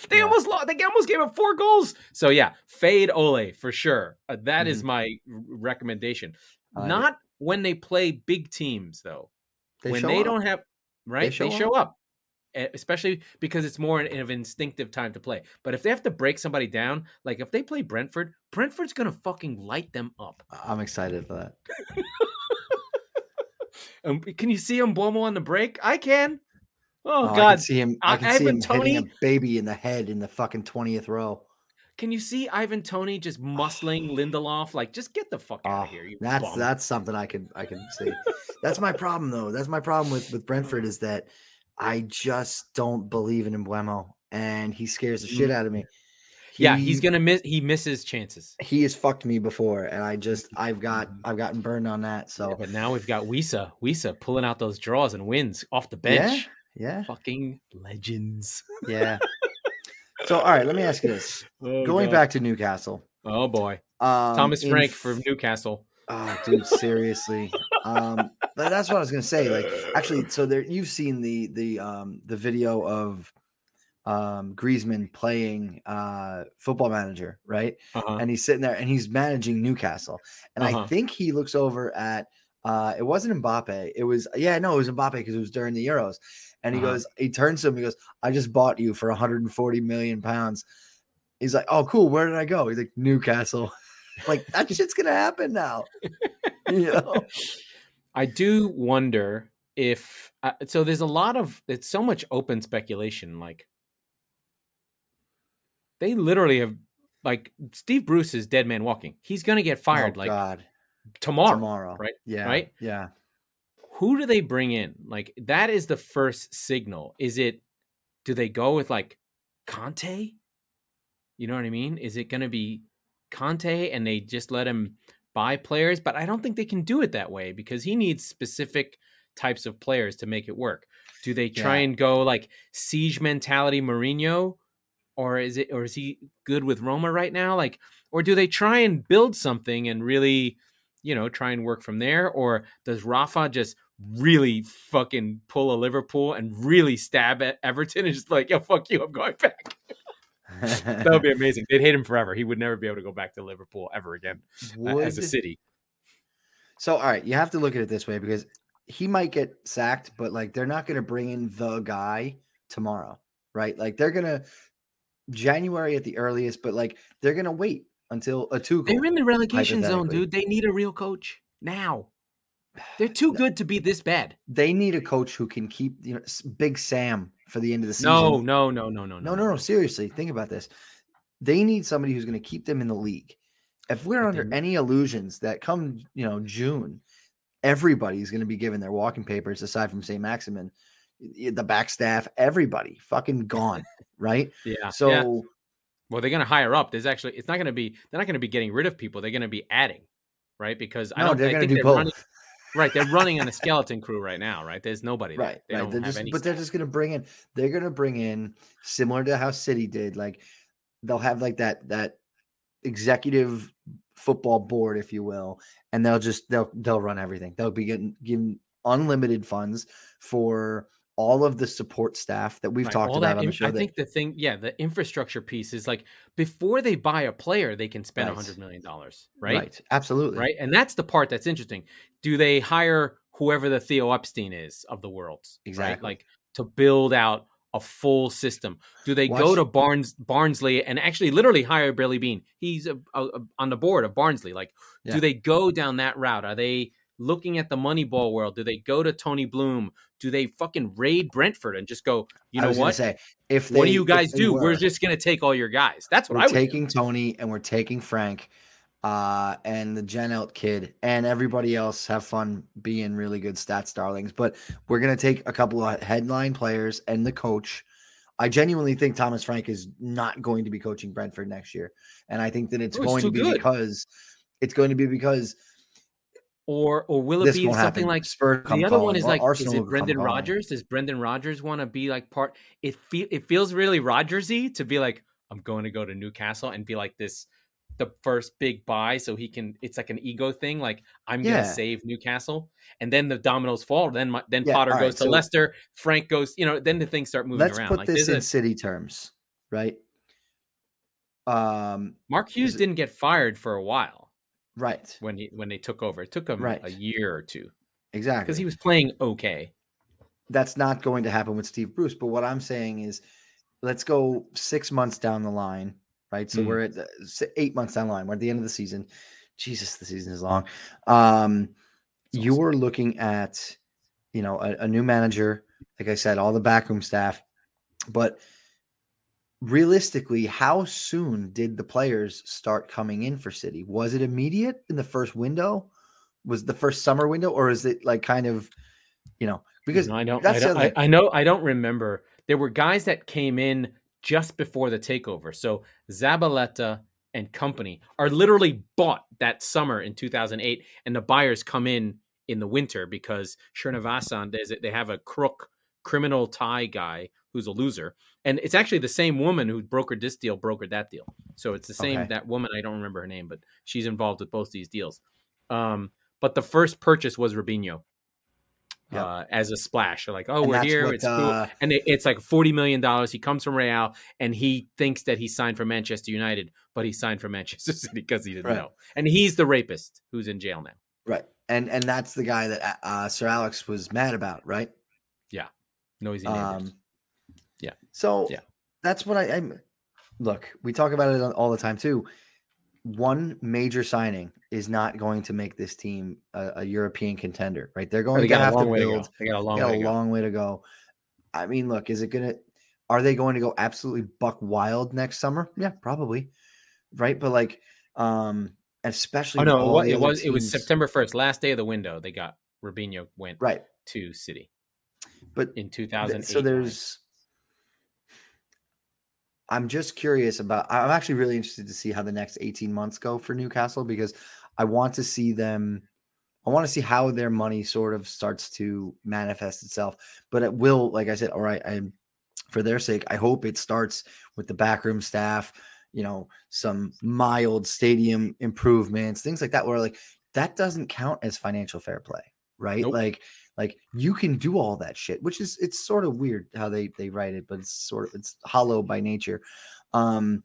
They yeah. almost lost. They almost gave up four goals. So yeah, fade Ole for sure. Uh, that mm-hmm. is my recommendation. Uh, Not when they play big teams though. They when they up. Don't have, right? They show, they show up. up, especially because it's more of an instinctive time to play. But if they have to break somebody down, like if they play Brentford, Brentford's going to fucking light them up. I'm excited for that. Um, can you see Mbomo on the break? I can. Oh, oh God. I can see him, I can I, see him Tony, hitting a baby in the head in the fucking twentieth row. Can you see Ivan Toney just muscling Lindelof? Like, just get the fuck out oh, of here. You that's bum. That's something I can I can see. That's my problem, though. That's my problem with, with Brentford is that I just don't believe in Mbomo, and he scares the shit out of me. He, yeah, he's gonna miss. He misses chances. He has fucked me before, and I just, I've got, I've gotten burned on that. So, yeah, but now we've got Wisa, Wisa pulling out those draws and wins off the bench. Yeah, yeah. Fucking legends. Yeah. So, all right, let me ask you this: oh, going God. back to Newcastle. Oh boy, um, Thomas Frank f- for Newcastle. Oh, dude, seriously. um, but that's what I was gonna say. Like, actually, so there, you've seen the the um the video of. Um, Griezmann playing uh, Football Manager, right? Uh-huh. And he's sitting there and he's managing Newcastle. And uh-huh. I think he looks over at uh, it wasn't Mbappe. It was yeah, no, it was Mbappe because it was during the Euros. And he uh-huh. goes, he turns to him, he goes, "I just bought you for one hundred forty million pounds." He's like, "Oh, cool. Where did I go?" He's like, "Newcastle." Like that shit's gonna happen now. You know, I do wonder if uh, so. There's a lot of it's so much open speculation, like. They literally have, like, Steve Bruce is dead man walking. He's going to get fired, oh, like, God. tomorrow. Tomorrow. Right? Yeah. Right? Yeah. Who do they bring in? Like, that is the first signal. Is it, do they go with, like, Conte? You know what I mean? Is it going to be Conte and they just let him buy players? But I don't think they can do it that way because he needs specific types of players to make it work. Do they try yeah. and go, like, siege mentality Mourinho? or is it, or is he good with Roma right now? Like, or do they try and build something and really, you know, try and work from there? Or does Rafa just really fucking pull a Liverpool and really stab at Everton and just like, yo, fuck you, I'm going back? That would be amazing. They'd hate him forever. He would never be able to go back to Liverpool ever again uh, as a city. So, all right, you have to look at it this way, because he might get sacked, but like, they're not going to bring in the guy tomorrow, right? Like, they're going to January at the earliest, but like, they're going to wait until a two. They're in the relegation zone, dude. They need a real coach now. They're too good to be this bad. They need a coach who can keep, you know, Big Sam for the end of the season. No, no, no, no, no, no, no, no. no. Seriously, think about this. They need somebody who's going to keep them in the league. If we're but under they... any illusions that come, you know, June, everybody's going to be given their walking papers aside from Saint Maximin, the back staff, everybody fucking gone, right? Yeah. So, yeah. Well, they're going to hire up. There's actually, it's not going to be, they're not going to be getting rid of people. They're going to be adding, right? Because no, I don't they're I think do they're both. running. Right, they're running on a skeleton crew right now, right? There's nobody there. Right, they right. Don't have just, any but staff. They're just going to bring in, they're going to bring in, similar to how City did, like they'll have like that that executive football board, if you will, and they'll just, they'll they'll run everything. They'll be getting given unlimited funds for all of the support staff that we've right. talked all about that, on the show. I that, think the thing, yeah, the infrastructure piece is like, before they buy a player, they can spend right. one hundred million dollars, right? Right, absolutely. Right, and that's the part that's interesting. Do they hire whoever the Theo Epstein is of the world, exactly? Right? Like, to build out a full system. Do they Watch. go to Barnes Barnsley and actually literally hire Billy Bean? He's a, a, a, on the board of Barnsley. Like, yeah. do they go down that route? Are they looking at the Moneyball world? Do they go to Tony Bloom? Do they fucking raid Brentford and just go, you know what? Say, if they, what do you guys do? Were, we're just going to take all your guys. That's what I would do. We're taking Tony and we're taking Frank uh, and the Gen Elt kid and everybody else. Have fun being really good stats darlings, but we're going to take a couple of headline players and the coach. I genuinely think Thomas Frank is not going to be coaching Brentford next year. And I think that it's, oh, it's going to be good. because it's going to be because Or or will it this be something like Spurs the other calling. one is well, like Arsenal is it Brendan Rodgers? Does Brendan Rodgers want to be like part? It fe- it feels really Rodgersy to be like, I'm going to go to Newcastle and be like this, the first big buy, so he can. It's like an ego thing, like I'm yeah. going to save Newcastle, and then the dominoes fall. Then my, then yeah, Potter right, goes to so Leicester, Frank goes, you know, then the things start moving let's around. Let's put like, this in a, City terms, right? Um, Mark Hughes didn't it, get fired for a while. Right. When he when they took over, it took him right. a year or two. Exactly. Because he was playing okay. That's not going to happen with Steve Bruce. But what I'm saying is, let's go six months down the line, right? So mm. we're at eight months down the line. We're at the end of the season. Jesus, the season is long. Um, awesome. You're looking at, you know, a, a new manager. Like I said, all the backroom staff. But realistically, how soon did the players start coming in for City? Was it immediate in the first window? Was the first summer window, or is it like kind of, you know, because no, I don't, that's I, don't I, I know I don't remember. There were guys that came in just before the takeover. So Zabaleta and company are literally bought that summer in two thousand eight, and the buyers come in in the winter because Srinivasan, they have a crook criminal Thai guy who's a loser. And it's actually the same woman who brokered this deal, brokered that deal. So it's the same, okay. that woman, I don't remember her name, but she's involved with both these deals. Um, but the first purchase was Robinho yep. uh, as a splash. They're like, oh, and we're here. What, it's uh... cool. And it, it's like forty million dollars. He comes from Real and he thinks that he signed for Manchester United, but he signed for Manchester City because he didn't right. know. And he's the rapist who's in jail now. Right. And and that's the guy that uh, Sir Alex was mad about, right? Yeah. Noisy neighbors. Um, Yeah. So yeah. that's what I I'm, look, we talk about it all the time too. One major signing is not going to make this team a, a European contender, right? They're going they to have to build. They got a long, got way, a to long way to go. I mean, look, is it going to, are they going to go absolutely buck wild next summer? Yeah, probably. Right. But like, um, especially. Oh, no, what, it was, teams. It was September first, last day of the window. They got Robinho went right to City, but in two thousand eight. So there's, I'm just curious about, I'm actually really interested to see how the next eighteen months go for Newcastle, because I want to see them, I want to see how their money sort of starts to manifest itself, but it will, like I said, all right, I for their sake, I hope it starts with the backroom staff, you know, some mild stadium improvements, things like that, where like that doesn't count as financial fair play, right? Nope. Like, like you can do all that shit, which is, it's sort of weird how they, they write it, but it's sort of, it's hollow by nature. Um,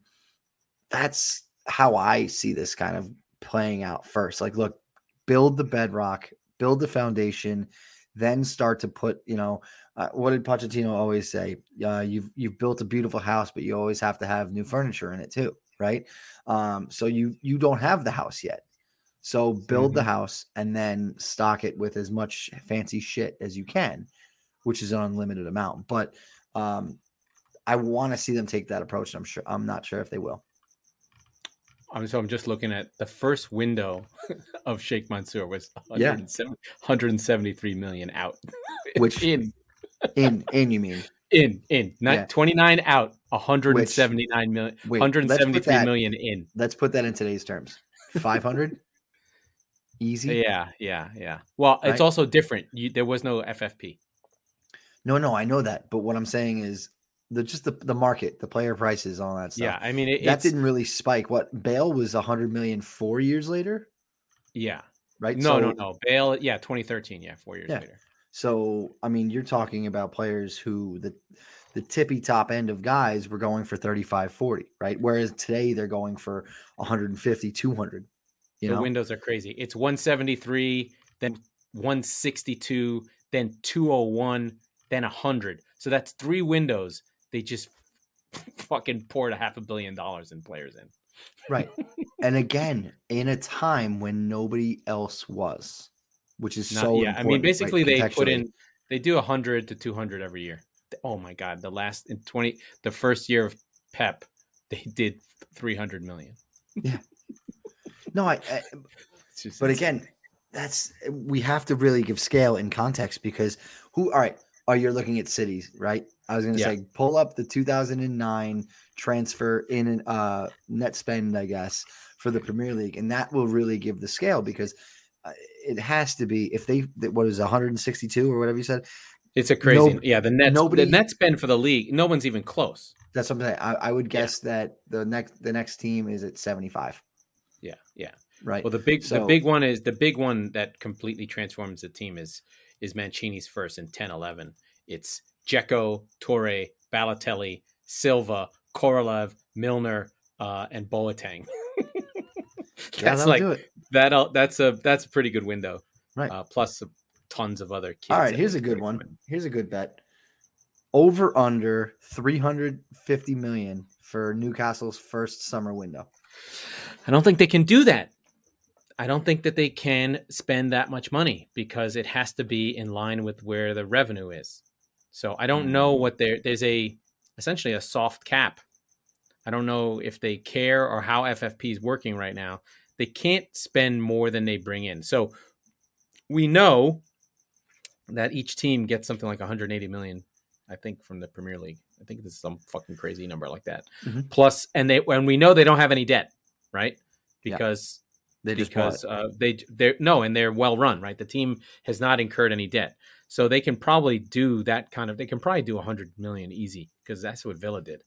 that's how I see this kind of playing out first. Like, look, build the bedrock, build the foundation, then start to put, you know, uh, what did Pochettino always say? Uh, you've, you've built a beautiful house, but you always have to have new furniture in it too. Right. Um, so you, you don't have the house yet. So build mm-hmm. the house and then stock it with as much fancy shit as you can, which is an unlimited amount. But um, I want to see them take that approach. And I'm sure, I'm not sure if they will. I'm, so I'm just looking at the first window of Sheikh Mansour was one hundred seventy-three million out, which in, in, in, you mean in, in not yeah. twenty-nine out, one hundred seventy-nine which, million, wait, one hundred seventy-three that, million in. Let's put that in today's terms. five hundred Easy. Yeah. Yeah. Yeah. Well, right? It's also different. You, there was no F F P. No, no, I know that. But what I'm saying is, The, just the, the market, the player prices, all that stuff. Yeah, I mean, it, that it's, didn't really spike. What, Bale was one hundred million four years later? Yeah. Right? No, so, no, no. Bale, yeah, twenty thirteen, yeah, four years yeah. later. So, I mean, you're talking about players who the the tippy top end of guys were going for thirty-five, forty, right? Whereas today they're going for one hundred fifty, two hundred. You the know? Windows are crazy. It's one seventy-three, then one sixty-two, then two oh one, then one hundred. So that's three windows. They just fucking poured a half a billion dollars in players in. Right. And again, in a time when nobody else was, which is Not, so yeah. important. I mean, basically right? they put in, they do a hundred to two hundred every year. Oh my God. The last in twenty, the first year of Pep, they did three hundred million. Yeah. No, I, I just, but again, that's, we have to really give scale in context because who, all right. Oh, you're looking at cities, right? I was going to yeah. say, pull up the two thousand nine transfer in an, uh, net spend, I guess, for the Premier League. And that will really give the scale because uh, it has to be, if they, what is one hundred sixty-two or whatever you said? It's a crazy, no, yeah, the net, nobody, the net spend for the league, no one's even close. That's what I'm saying. I, I would guess yeah. that the next the next team is at seventy-five. Yeah, yeah. Right. Well, the big so, the big one is, the big one that completely transforms the team is, is Mancini's first in ten eleven. It's Dzeko, Torre, Balotelli, Silva, Korolev, Milner, uh, and Boateng. That's yeah, like that. That's a that's a pretty good window, right? Uh, plus tons of other kids. All right, here's a good one. Win. Here's a good bet. Over under three hundred fifty million for Newcastle's first summer window. I don't think they can do that. I don't think that they can spend that much money because it has to be in line with where the revenue is. So I don't know what there there's a essentially a soft cap. I don't know if they care or how F F P is working right now. They can't spend more than they bring in. So we know that each team gets something like one hundred eighty million, I think, from the Premier League. I think this is some fucking crazy number like that. Mm-hmm. Plus, and they and we know they don't have any debt, right? Because yeah. They just because uh, they they no, and they're well run, right? The team has not incurred any debt, so they can probably do that kind of. They can probably do a hundred million easy because that's what Villa did.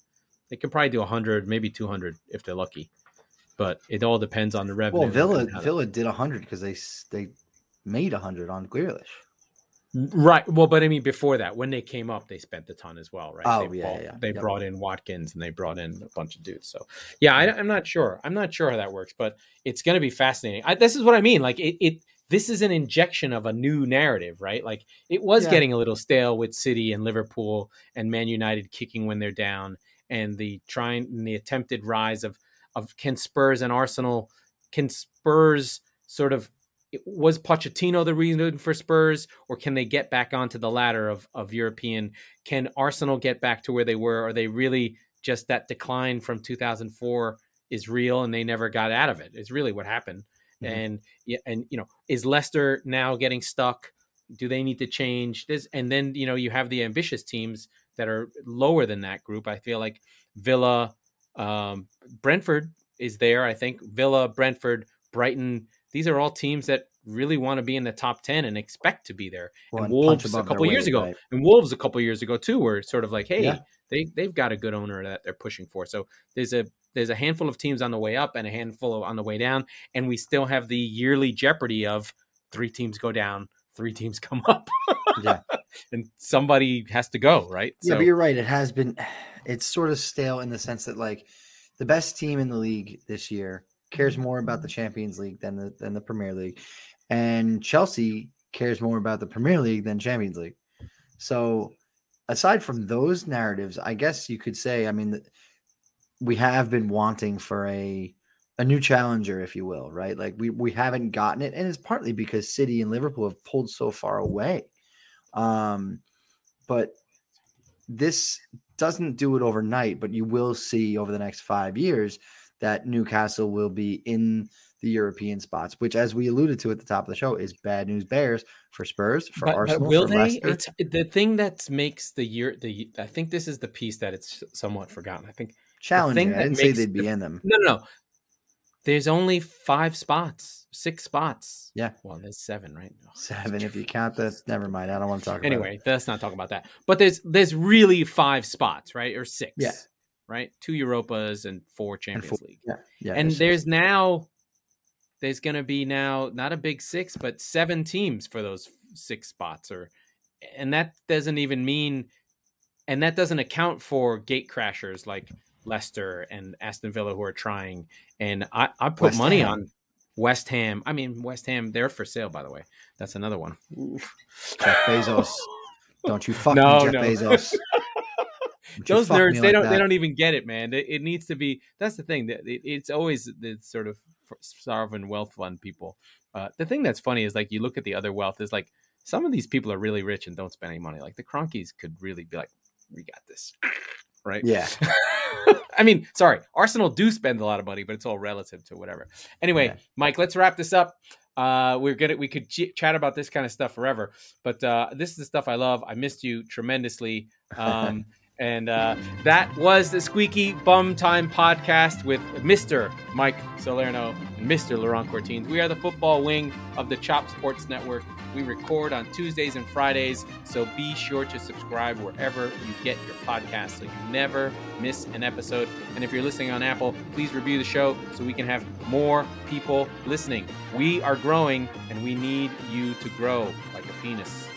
They can probably do a hundred, maybe two hundred if they're lucky, but it all depends on the revenue. Well, Villa Villa did a hundred because they they made a hundred on Grealish, right? Well, but I mean before that, when they came up, they spent a ton as well, right? Oh they yeah, bought, yeah, they yep. brought in Watkins and they brought in a bunch of dudes. So yeah, I, I'm not sure. I'm not sure how that works, but it's going to be fascinating. I, this is what I mean. Like it, it, this is an injection of a new narrative, right? Like it was yeah. getting a little stale with City and Liverpool and Man United kicking when they're down, and the trying and the attempted rise of of can Spurs and Arsenal, can Spurs sort of. Was Pochettino the reason for Spurs, or can they get back onto the ladder of, of European? Can Arsenal get back to where they were? Are they really just that decline from two thousand four is real and they never got out of it? It's really what happened. Mm-hmm. And, and, you know, is Leicester now getting stuck? Do they need to change this? And then, you know, you have the ambitious teams that are lower than that group. I feel like Villa, um, Brentford is there. I think Villa, Brentford, Brighton, these are all teams that really want to be in the top ten and expect to be there. Well, and, and Wolves a couple years way, ago, right. and Wolves a couple years ago too, were sort of like, hey, yeah. they they've got a good owner that they're pushing for. So there's a there's a handful of teams on the way up and a handful of, on the way down, and we still have the yearly jeopardy of three teams go down, three teams come up, yeah, and somebody has to go, right? Yeah, so, but you're right. It has been, it's sort of stale in the sense that like the best team in the league this year cares more about the Champions League than the than the Premier League. And Chelsea cares more about the Premier League than Champions League. So aside from those narratives, I guess you could say, I mean, we have been wanting for a a new challenger, if you will, right? Like we, we haven't gotten it. And it's partly because City and Liverpool have pulled so far away. Um, but this doesn't do it overnight, but you will see over the next five years that Newcastle will be in the European spots, which, as we alluded to at the top of the show, is bad news bears for Spurs, for but, Arsenal, but will for they? Leicester. It's, the thing that makes the year, the I think this is the piece that it's somewhat forgotten. I think challenging. I didn't say they'd be the, in them. No, no, no. There's only five spots, six spots. Yeah. Well, there's seven, right? Oh, seven, if you count that. Never mind. I don't want to talk. Anyway, about Anyway, let's not talk about that. But there's there's really five spots, right, or six. Yeah. Right, two Europas and four Champions and four, League. Yeah, yeah. And there's true. now. There's going to be now not a big six, but seven teams for those six spots. Or, and that doesn't even mean, and that doesn't account for gate crashers like Leicester and Aston Villa who are trying. And I, I put West money Ham. on West Ham. I mean, West Ham, they're for sale, by the way. That's another one. Jeff Bezos. Don't you fuck no, me, Jeff no. Bezos. Those nerds, they like don't, that. they don't even get it, man. It, it needs to be, that's the thing. That it, it's always the sort of, sovereign wealth fund people. Uh, the thing that's funny is like you look at the other wealth is like some of these people are really rich and don't spend any money. Like the Cronkies could really be like, we got this, right? Yeah. I mean, sorry, Arsenal do spend a lot of money, but it's all relative to whatever. Anyway, yeah. Mike, let's wrap this up. Uh, we're gonna we could ch- chat about this kind of stuff forever, but uh, this is the stuff I love. I missed you tremendously. Um, And uh, that was the Squeaky Bum Time Podcast with Mister Mike Salerno and Mister Laurent Courtines. We are the football wing of the Chop Sports Network. We record on Tuesdays and Fridays, so be sure to subscribe wherever you get your podcast so you never miss an episode. And if you're listening on Apple, please review the show so we can have more people listening. We are growing, and we need you to grow like a penis.